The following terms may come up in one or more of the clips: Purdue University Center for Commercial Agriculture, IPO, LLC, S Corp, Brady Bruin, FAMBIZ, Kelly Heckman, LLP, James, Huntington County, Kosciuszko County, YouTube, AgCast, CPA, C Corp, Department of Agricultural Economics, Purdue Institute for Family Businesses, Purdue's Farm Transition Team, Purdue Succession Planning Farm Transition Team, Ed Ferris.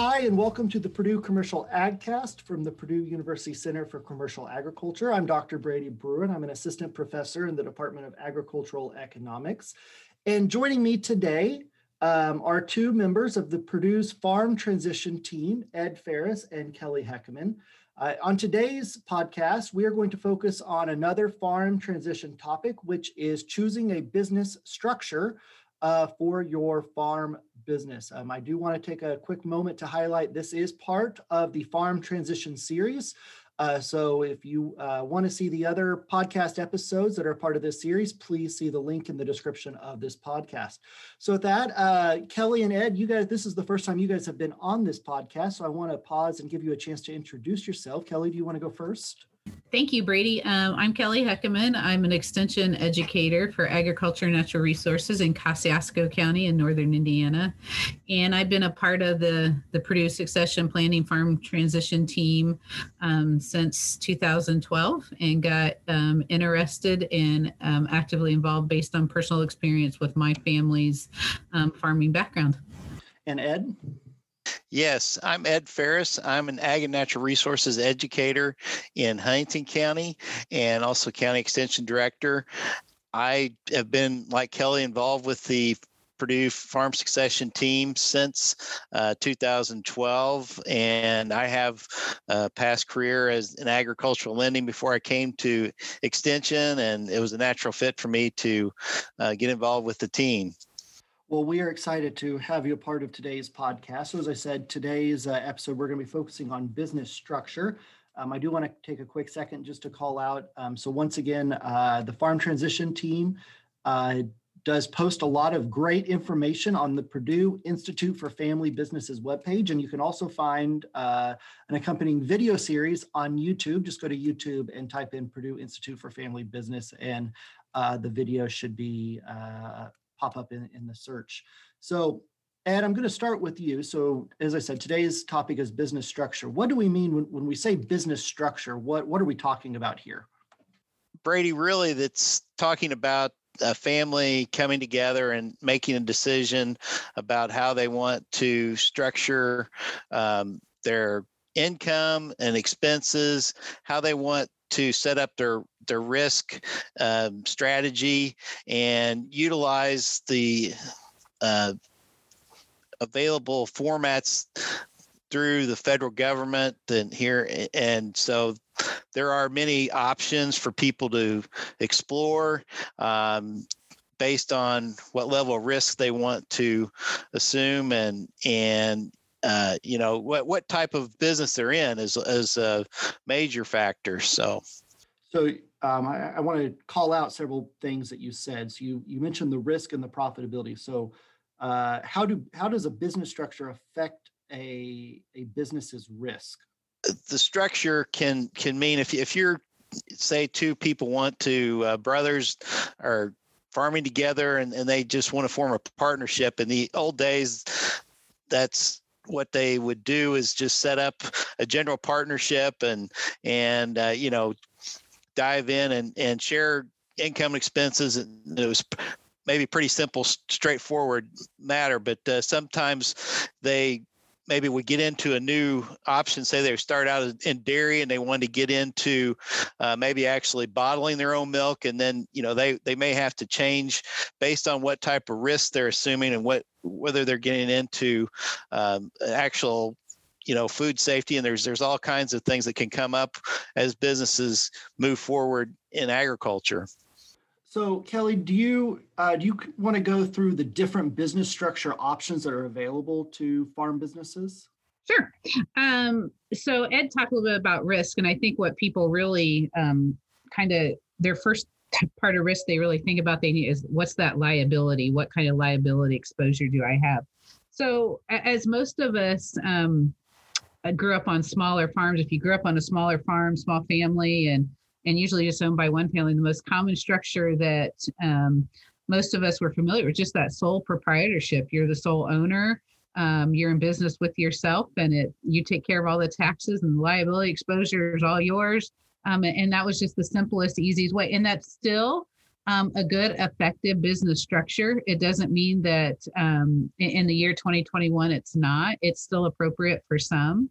Hi, and welcome to the Purdue Commercial AgCast from the Purdue University Center for Commercial Agriculture. I'm Dr. Brady Bruin. I'm an assistant professor in the Department of Agricultural Economics. And joining me today are two members of the Purdue's Farm Transition Team, Ed Ferris and Kelly Heckman. On today's podcast, we are going to focus on another farm transition topic, which is choosing a business structure for your farm business. I do want to take a quick moment to highlight this is part of the farm transition series. So if you want to see the other podcast episodes that are part of this series, please see the link in the description of this podcast. So with that, Kelly and Ed, you guys, this is the first time you guys have been on this podcast. So I want to pause and give you a chance to introduce yourself. Kelly, do you want to go first? Thank you, Brady. I'm Kelly Heckman. I'm an extension educator for agriculture and natural resources in Kosciuszko County in northern Indiana. And I've been a part of the Purdue Succession Planning Farm Transition Team since 2012 and got interested and actively involved based on personal experience with my family's farming background. And Ed? Yes, I'm Ed Ferris. I'm an ag and natural resources educator in Huntington County and also county extension director. I have been, like Kelly, involved with the Purdue Farm Succession Team since 2012, and I have a past career as an agricultural lending before I came to extension, and it was a natural fit for me to get involved with the team. Well, we are excited to have you a part of today's podcast. So as I said, today's episode, we're going to be focusing on business structure. I do want to take a quick second just to call out. So once again, the Farm Transition Team does post a lot of great information on the Purdue Institute for Family Businesses webpage. And you can also find an accompanying video series on YouTube. Just go to YouTube and type in Purdue Institute for Family Business, and the video should be pop up in the search. So Ed, I'm going to start with you. So as I said, today's topic is business structure. What do we mean when we say business structure? What are we talking about here? Brady, really, that's talking about a family coming together and making a decision about how they want to structure their income and expenses, how they want to set up their risk strategy and utilize the available formats through the federal government and here. And so there are many options for people to explore based on what level of risk they want to assume and you know, what type of business they're in is a major factor. So I want to call out several things that you said. So you mentioned the risk and the profitability. So how does a business structure affect a business's risk? The structure can mean if you're, say, two people want to brothers are farming together and they just want to form a partnership. In the old days, that's what they would do is just set up a general partnership and you know, dive in and share income and expenses. And it was maybe pretty simple, straightforward matter, but sometimes they maybe would get into a new option. Say they start out in dairy and they wanted to get into maybe actually bottling their own milk. And then, you know, they may have to change based on what type of risk they're assuming and whether they're getting into actual, you know, food safety. And there's all kinds of things that can come up as businesses move forward in agriculture. So Kelly, do you want to go through the different business structure options that are available to farm businesses? Sure. So Ed talked a little bit about risk, and I think what people really kind of their first part of risk they really think about is what's that liability? What kind of liability exposure do I have? So as most of us grew up on smaller farms, if you grew up on a smaller farm, small family, and usually just owned by one family, the most common structure that most of us were familiar with, just that sole proprietorship. You're the sole owner. You're in business with yourself, and you take care of all the taxes and the liability exposure is all yours. And that was just the simplest, easiest way. And that's still a good, effective business structure. It doesn't mean that in the year 2021, it's not. It's still appropriate for some.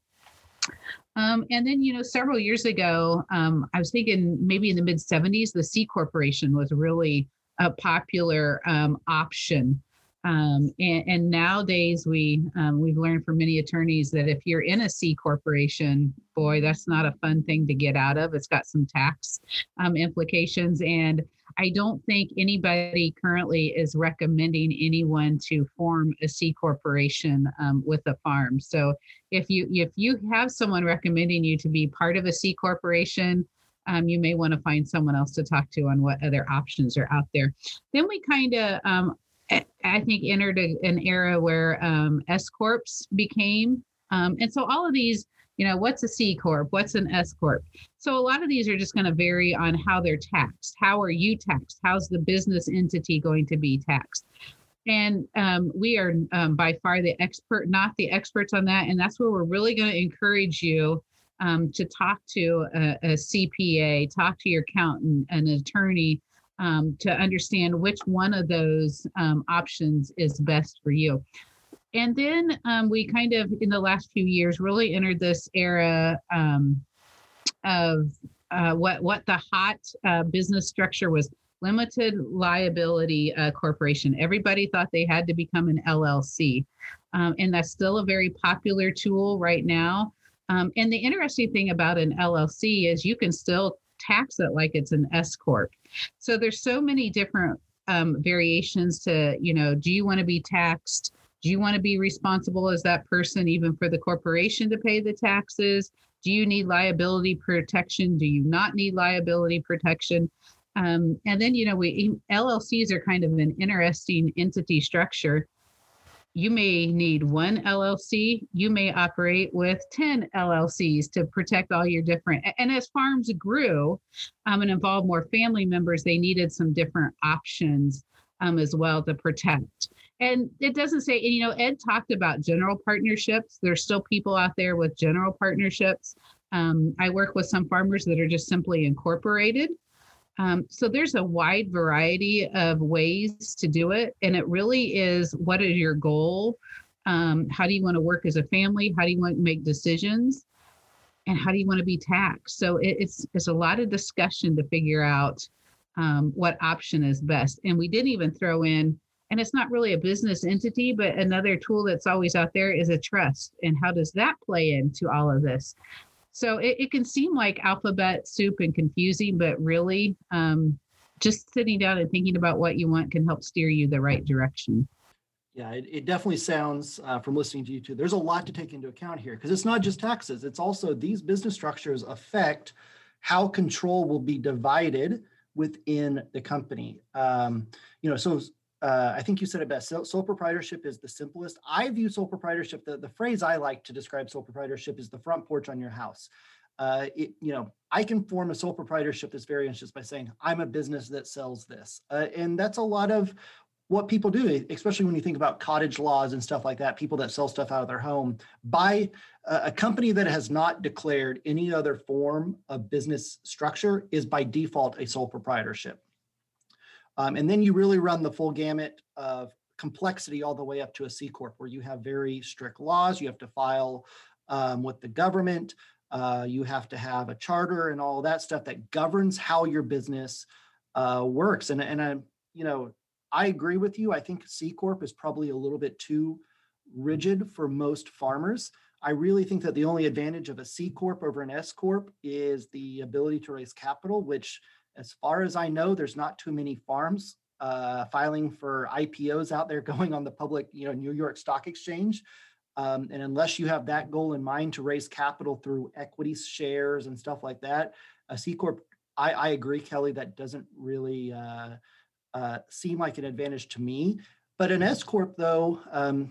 And then, you know, several years ago, I was thinking maybe in the mid 70s, the C Corporation was really a popular option. And nowadays we've learned from many attorneys that if you're in a C corporation, boy, that's not a fun thing to get out of. It's got some tax implications. And I don't think anybody currently is recommending anyone to form a C corporation with a farm. So if you have someone recommending you to be part of a C corporation, you may want to find someone else to talk to on what other options are out there. Then we kind of, I think, entered an era where S Corps became. And so all of these, you know, what's a C Corp? What's an S Corp? So a lot of these are just going to vary on how they're taxed. How are you taxed? How's the business entity going to be taxed? And we are by far not the experts on that. And that's where we're really going to encourage you to talk to a CPA, talk to your accountant, an attorney, to understand which one of those options is best for you. And then we kind of, in the last few years, really entered this era of what the hot business structure was: limited liability corporation. Everybody thought they had to become an LLC. And that's still a very popular tool right now. And the interesting thing about an LLC is you can still tax it like it's an S Corp. So there's so many different variations to, you know, do you want to be taxed? Do you want to be responsible as that person, even for the corporation, to pay the taxes? Do you need liability protection? Do you not need liability protection? And then, you know, LLCs are kind of an interesting entity structure. You may need one LLC. You may operate with 10 LLCs to protect all your different. And as farms grew and involved more family members, they needed some different options as well to protect. And it doesn't say, you know, Ed talked about general partnerships. There's still people out there with general partnerships. I work with some farmers that are just simply incorporated. So there's a wide variety of ways to do it. And it really is, what is your goal? How do you want to work as a family? How do you want to make decisions? And how do you want to be taxed? So it's a lot of discussion to figure out what option is best. And we didn't even throw in, and it's not really a business entity, but another tool that's always out there is a trust. And how does that play into all of this? So it can seem like alphabet soup and confusing, but really just sitting down and thinking about what you want can help steer you the right direction. Yeah, it definitely sounds, from listening to you two, there's a lot to take into account here, because it's not just taxes. It's also these business structures affect how control will be divided within the company. You know, so I think you said it best. Sole proprietorship is the simplest. I view sole proprietorship, the phrase I like to describe sole proprietorship is the front porch on your house. You know, I can form a sole proprietorship that's variance just by saying, I'm a business that sells this. And that's a lot of what people do, especially when you think about cottage laws and stuff like that, people that sell stuff out of their home, by a company that has not declared any other form of business structure is by default a sole proprietorship. And then you really run the full gamut of complexity all the way up to a C Corp, where you have very strict laws. You have to file with the government. You have to have a charter and all that stuff that governs how your business works. And I agree with you. I think C Corp is probably a little bit too rigid for most farmers. I really think that the only advantage of a C Corp over an S Corp is the ability to raise capital, which, as far as I know, there's not too many farms filing for IPOs out there going on the public, you know, New York Stock Exchange. And unless you have that goal in mind to raise capital through equity shares and stuff like that, a C Corp, I agree, Kelly, that doesn't really seem like an advantage to me. But an S Corp, though,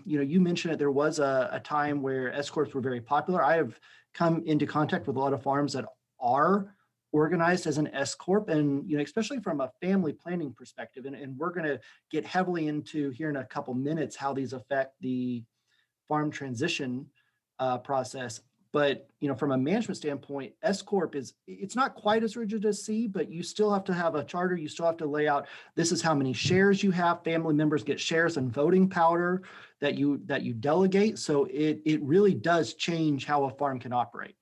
you know, you mentioned it, there was a time where S Corps were very popular. I have come into contact with a lot of farms that are organized as an S Corp, and, you know, especially from a family planning perspective, and we're going to get heavily into here in a couple minutes how these affect the farm transition process. But, you know, from a management standpoint, S Corp it's not quite as rigid as C, but you still have to have a charter. You still have to lay out, this is how many shares you have. Family members get shares and voting power that you delegate. So it really does change how a farm can operate.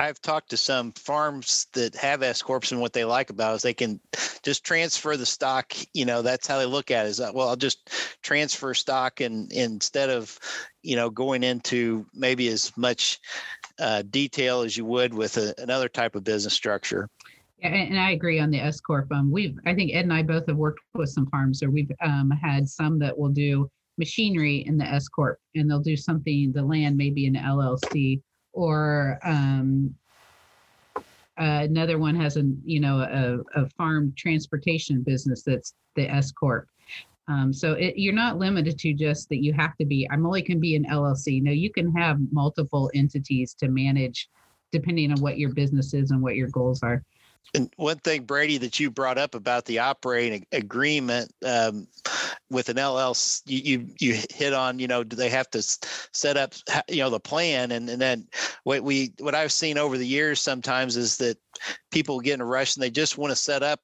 I've talked to some farms that have S Corps, and what they like about is they can just transfer the stock. You know, that's how they look at it, is that, well, I'll just transfer stock and instead of, you know, going into maybe as much detail as you would with another type of business structure. Yeah, and I agree on the S Corp. I think Ed and I both have worked with some farms, or we've had some that will do machinery in the S Corp, and they'll do something, the land maybe an LLC. Or another one has a farm transportation business that's the S Corp. So you're not limited to just that you have to be, I'm only can be an LLC. No, you can have multiple entities to manage depending on what your business is and what your goals are. And one thing, Brady, that you brought up about the operating agreement with an LLC, you hit on, you know, do they have to set up, you know, the plan? And then what I've seen over the years sometimes is that people get in a rush and they just want to set up,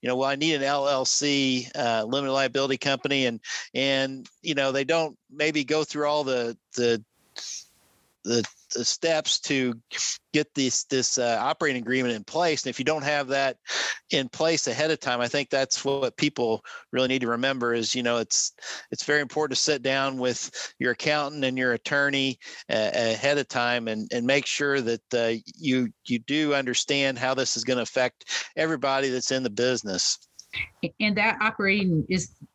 you know, well, I need an LLC, limited liability company. And, you know, they don't maybe go through all the steps to get this operating agreement in place. And if you don't have that in place ahead of time, I think that's what people really need to remember is, you know, it's very important to sit down with your accountant and your attorney ahead of time and make sure that you do understand how this is going to affect everybody that's in the business. And that operating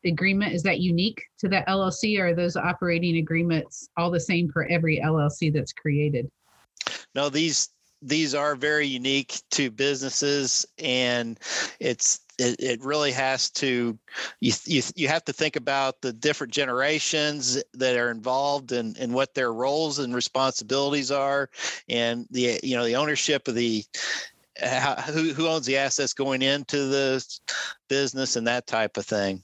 agreement, is that unique to the LLC, or are those operating agreements all the same for every LLC that's created? No, these are very unique to businesses, and it really has to, you have to think about the different generations that are involved and what their roles and responsibilities are, and the, you know, the ownership of the, who owns the assets going into the business and that type of thing.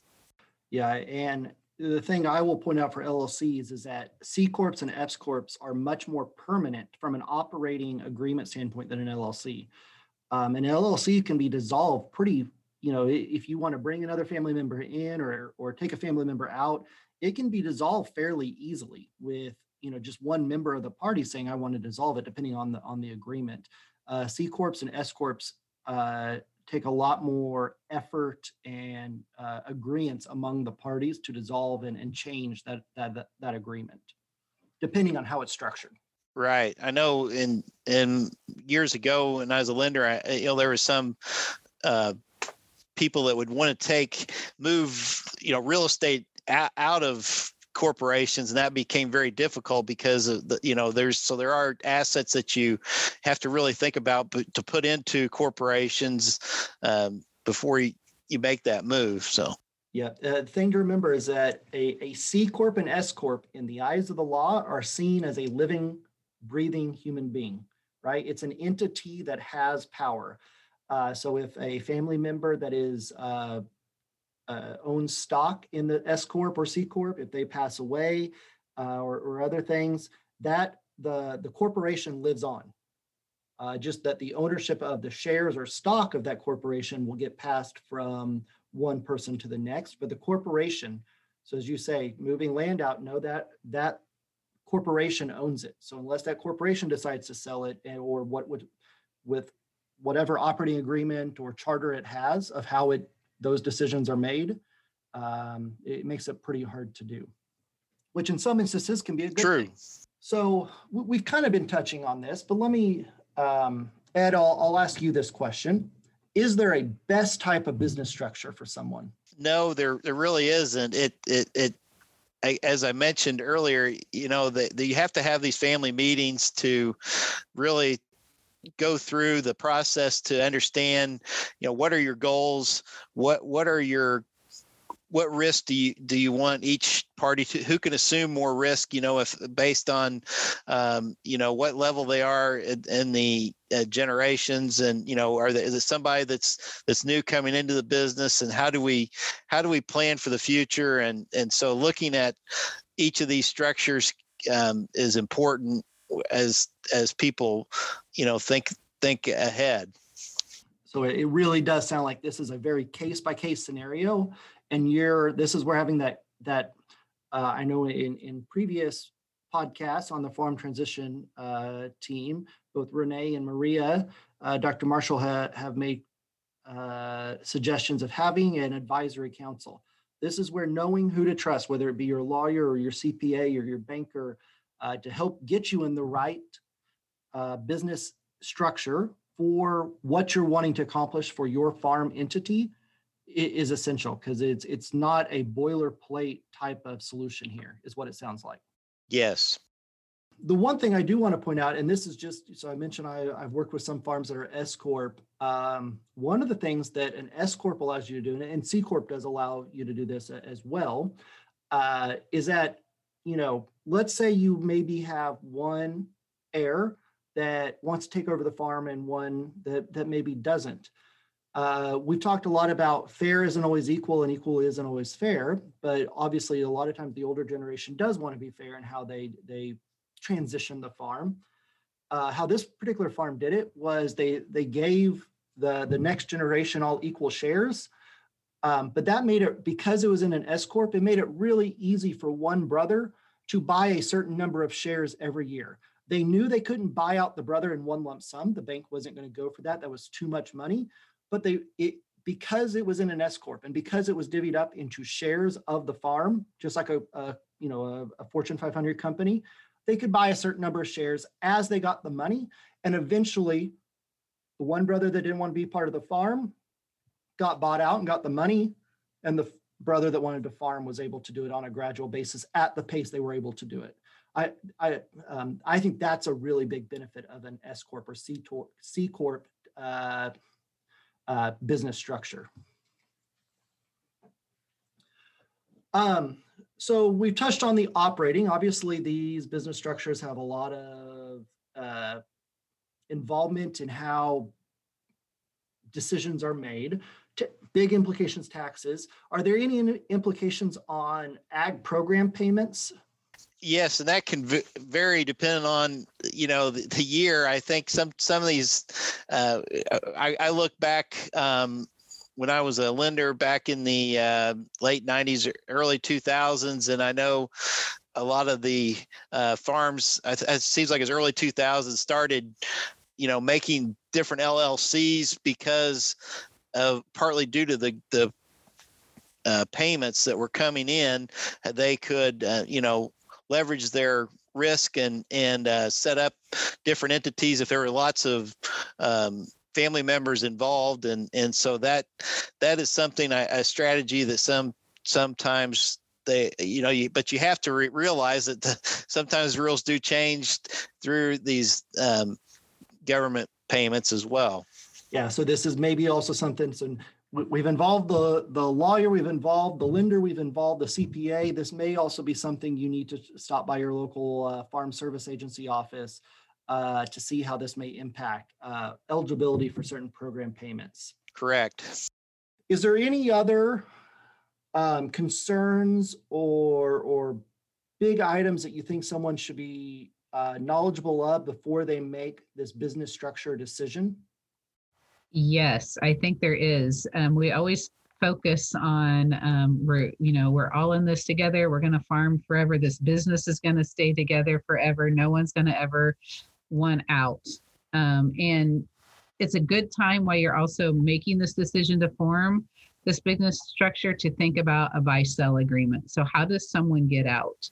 Yeah, and the thing I will point out for LLCs is that C Corps and F Corps are much more permanent from an operating agreement standpoint than an LLC. An LLC can be dissolved pretty, you know, if you want to bring another family member in or take a family member out, it can be dissolved fairly easily with, you know, just one member of the party saying, I want to dissolve it, depending on the agreement. C Corps and S Corps take a lot more effort and agreements among the parties to dissolve and change that agreement, depending on how it's structured. Right. I know in years ago when I was a lender, there was some people that would want to move, you know, real estate out of corporations, and that became very difficult because of the, you know, there are assets that you have to really think about to put into corporations before you make that move. So yeah, the thing to remember is that a C Corp and S Corp in the eyes of the law are seen as a living, breathing human being, right? It's an entity that has power. So if a family member that is owns stock in the S Corp or C Corp, if they pass away or other things, that the corporation lives on. Just that the ownership of the shares or stock of that corporation will get passed from one person to the next, but the corporation, so as you say, moving land out, know that corporation owns it. So unless that corporation decides to sell it, or with whatever operating agreement or charter it has of how those decisions are made, it makes it pretty hard to do, which in some instances can be a good thing. So we've kind of been touching on this, but let me, Ed, I'll ask you this question. Is there a best type of business structure for someone? No, there really isn't. As I mentioned earlier, you know, you have to have these family meetings to really go through the process to understand, you know, what are your goals? What risk do you want each party to, who can assume more risk, you know, if based on, you know, what level they are in the generations, and, you know, is it somebody that's new coming into the business, and how do we plan for the future? And so looking at each of these structures is important as people, you know, think ahead. So it really does sound like this is a very case by case scenario, and we're having that. I know in previous podcasts on the farm transition team, both Renee and Maria, Dr. Marshall have made suggestions of having an advisory council. This is where knowing who to trust, whether it be your lawyer or your CPA or your banker, to help get you in the right business structure for what you're wanting to accomplish for your farm entity, is essential, because it's not a boilerplate type of solution here, is what it sounds like. Yes. The one thing I do want to point out, and this is just, so I mentioned I've worked with some farms that are S Corp. One of the things that an S Corp allows you to do, and C Corp does allow you to do this as well, is that, you know, let's say you maybe have one heir that wants to take over the farm and one that maybe doesn't. We've talked a lot about fair isn't always equal and equal isn't always fair, but obviously a lot of times the older generation does want to be fair in how they transition the farm. How this particular farm did it was they gave the next generation all equal shares, but that made it, because it was in an S Corp, it made it really easy for one brother to buy a certain number of shares every year. They knew they couldn't buy out the brother in one lump sum. The bank wasn't going to go for that. That was too much money. But because it was in an S Corp and because it was divvied up into shares of the farm, just like a Fortune 500 company, they could buy a certain number of shares as they got the money. And eventually, the one brother that didn't want to be part of the farm got bought out and got the money. And the brother that wanted to farm was able to do it on a gradual basis at the pace they were able to do it. I think that's a really big benefit of an S Corp or C Corp. Business structure. So we've touched on the operating. Obviously, these business structures have a lot of involvement in how decisions are made. Big implications, taxes. Are there any implications on ag program payments? Yes, and that can vary depending on, you know, the year. I think some of these, I look back when I was a lender back in the late 90s, early 2000s, and I know a lot of the farms, it seems like it's early 2000s, started, you know, making different LLCs because of, partly due to the payments that were coming in. They could, you know, leverage their risk and set up different entities if there were lots of family members involved, and so that is something, a strategy that sometimes they, you know, but you have to realize that sometimes rules do change through these government payments as well. Yeah, so this is maybe also something. So we've involved the lawyer, we've involved the lender, we've involved the CPA. This may also be something you need to stop by your local farm service agency office to see how this may impact eligibility for certain program payments. Correct. Is there any other concerns or big items that you think someone should be knowledgeable of before they make this business structure decision? Yes, I think there is. We always focus on, we're all in this together. We're going to farm forever. This business is going to stay together forever. No one's going to ever want out. And it's a good time while you're also making this decision to form this business structure to think about a buy-sell agreement. So how does someone get out?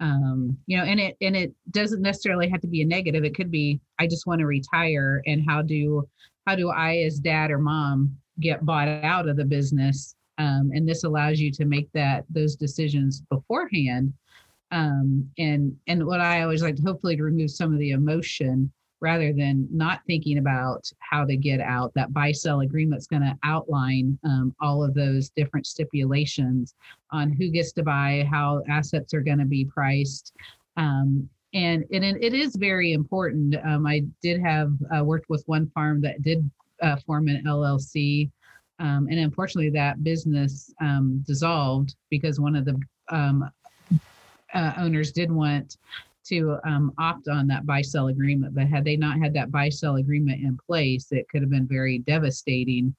And it doesn't necessarily have to be a negative. It could be, I just want to retire, and how do I as dad or mom get bought out of the business? And this allows you to make those decisions beforehand. And what I always like to, hopefully to remove some of the emotion rather than not thinking about how to get out. That buy-sell agreement's going to outline all of those different stipulations on who gets to buy, how assets are going to be priced. And it is very important. I did have worked with one farm that did form an LLC. And unfortunately, that business dissolved because one of the owners did want to opt on that buy-sell agreement. But had they not had that buy-sell agreement in place, it could have been very devastating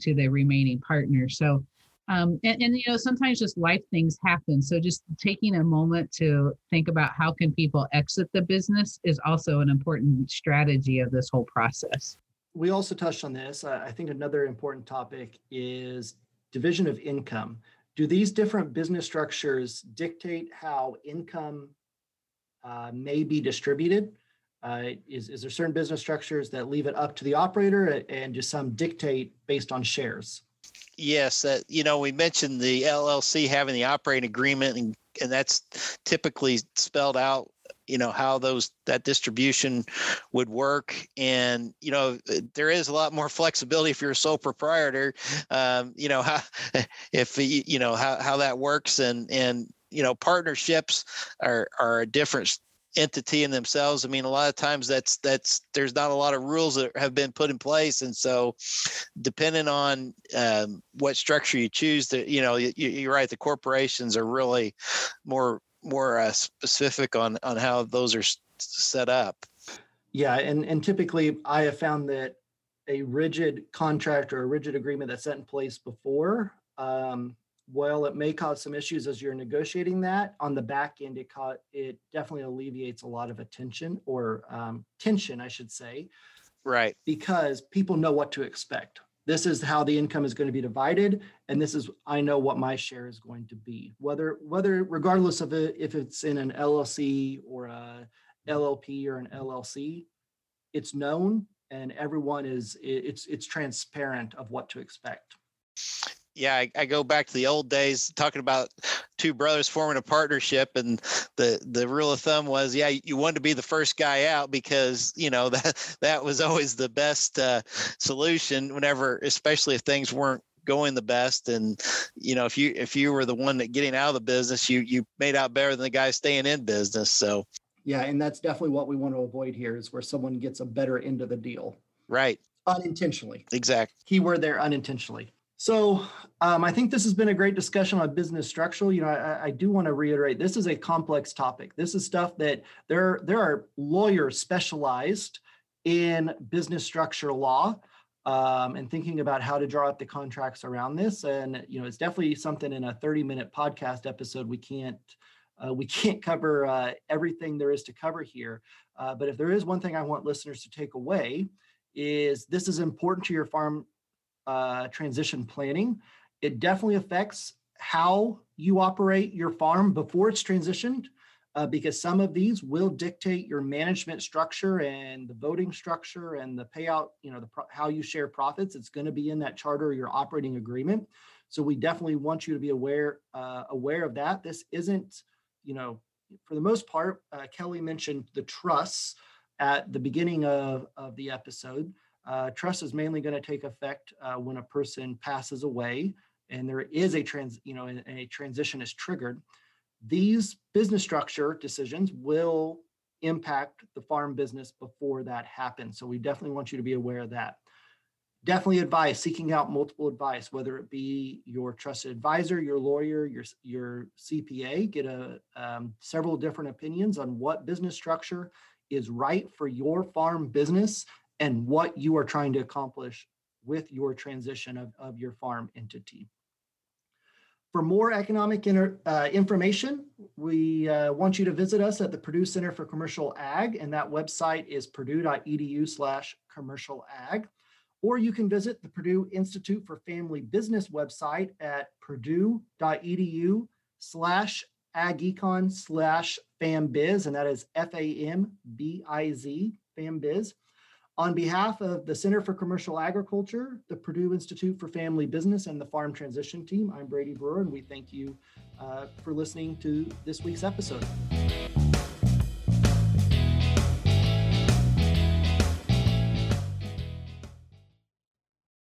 to the remaining partner. So, and you know, sometimes just life things happen. So just taking a moment to think about how can people exit the business is also an important strategy of this whole process. We also touched on this. I think another important topic is division of income. Do these different business structures dictate how income may be distributed? Is there certain business structures that leave it up to the operator, and do some dictate based on shares? Yes, you know, we mentioned the LLC having the operating agreement, and that's typically spelled out, you know, how that distribution would work. And, you know, there is a lot more flexibility if you're a sole proprietor, you know, how that works, and, you know, partnerships are a different entity in themselves. I mean, a lot of times there's not a lot of rules that have been put in place. And so depending on what structure you choose, that, you know, you're right. The corporations are really more specific on how those are set up. Yeah. And typically I have found that a rigid contract or a rigid agreement that's set in place before, while it may cause some issues as you're negotiating that, on the back end, it definitely alleviates a lot of attention or tension, I should say. Right. Because people know what to expect. This is how the income is going to be divided, and this is, I know what my share is going to be. Whether regardless of it, if it's in an LLC or a LLP or an LLC, it's known, and everyone it's transparent of what to expect. Yeah, I go back to the old days talking about two brothers forming a partnership, and the rule of thumb was, yeah, you wanted to be the first guy out because, you know, that was always the best solution whenever, especially if things weren't going the best. And, you know, if you were the one that getting out of the business, you made out better than the guy staying in business. So, yeah, and that's definitely what we want to avoid here, is where someone gets a better end of the deal. Right. Unintentionally. Exactly. Keyword there, unintentionally. So I think this has been a great discussion on business structure. You know, I do want to reiterate, this is a complex topic. This is stuff that there are lawyers specialized in business structure law and thinking about how to draw up the contracts around this. And, you know, it's definitely something in a 30-minute podcast episode we can't cover everything there is to cover here. But if there is one thing I want listeners to take away, is this is important to your farm transition planning. It definitely affects how you operate your farm before it's transitioned, because some of these will dictate your management structure and the voting structure and the payout, you know, how you share profits. It's going to be in that charter or your operating agreement. So we definitely want you to be aware of that. This isn't, you know, for the most part, Kelly mentioned the trusts at the beginning of the episode. Trust is mainly going to take effect when a person passes away and there is a transition is triggered. These business structure decisions will impact the farm business before that happens. So we definitely want you to be aware of that. Definitely advice, seeking out multiple advice, whether it be your trusted advisor, your lawyer, your CPA, get several different opinions on what business structure is right for your farm business and what you are trying to accomplish with your transition of your farm entity. For more economic information, we want you to visit us at the Purdue Center for Commercial Ag, and that website is purdue.edu/commercial ag, or you can visit the Purdue Institute for Family Business website at purdue.edu/agecon/fambiz, and that is FAMBIZ, fambiz. On behalf of the Center for Commercial Agriculture, the Purdue Institute for Family Business, and the Farm Transition Team, I'm Brady Brewer, and we thank you for listening to this week's episode.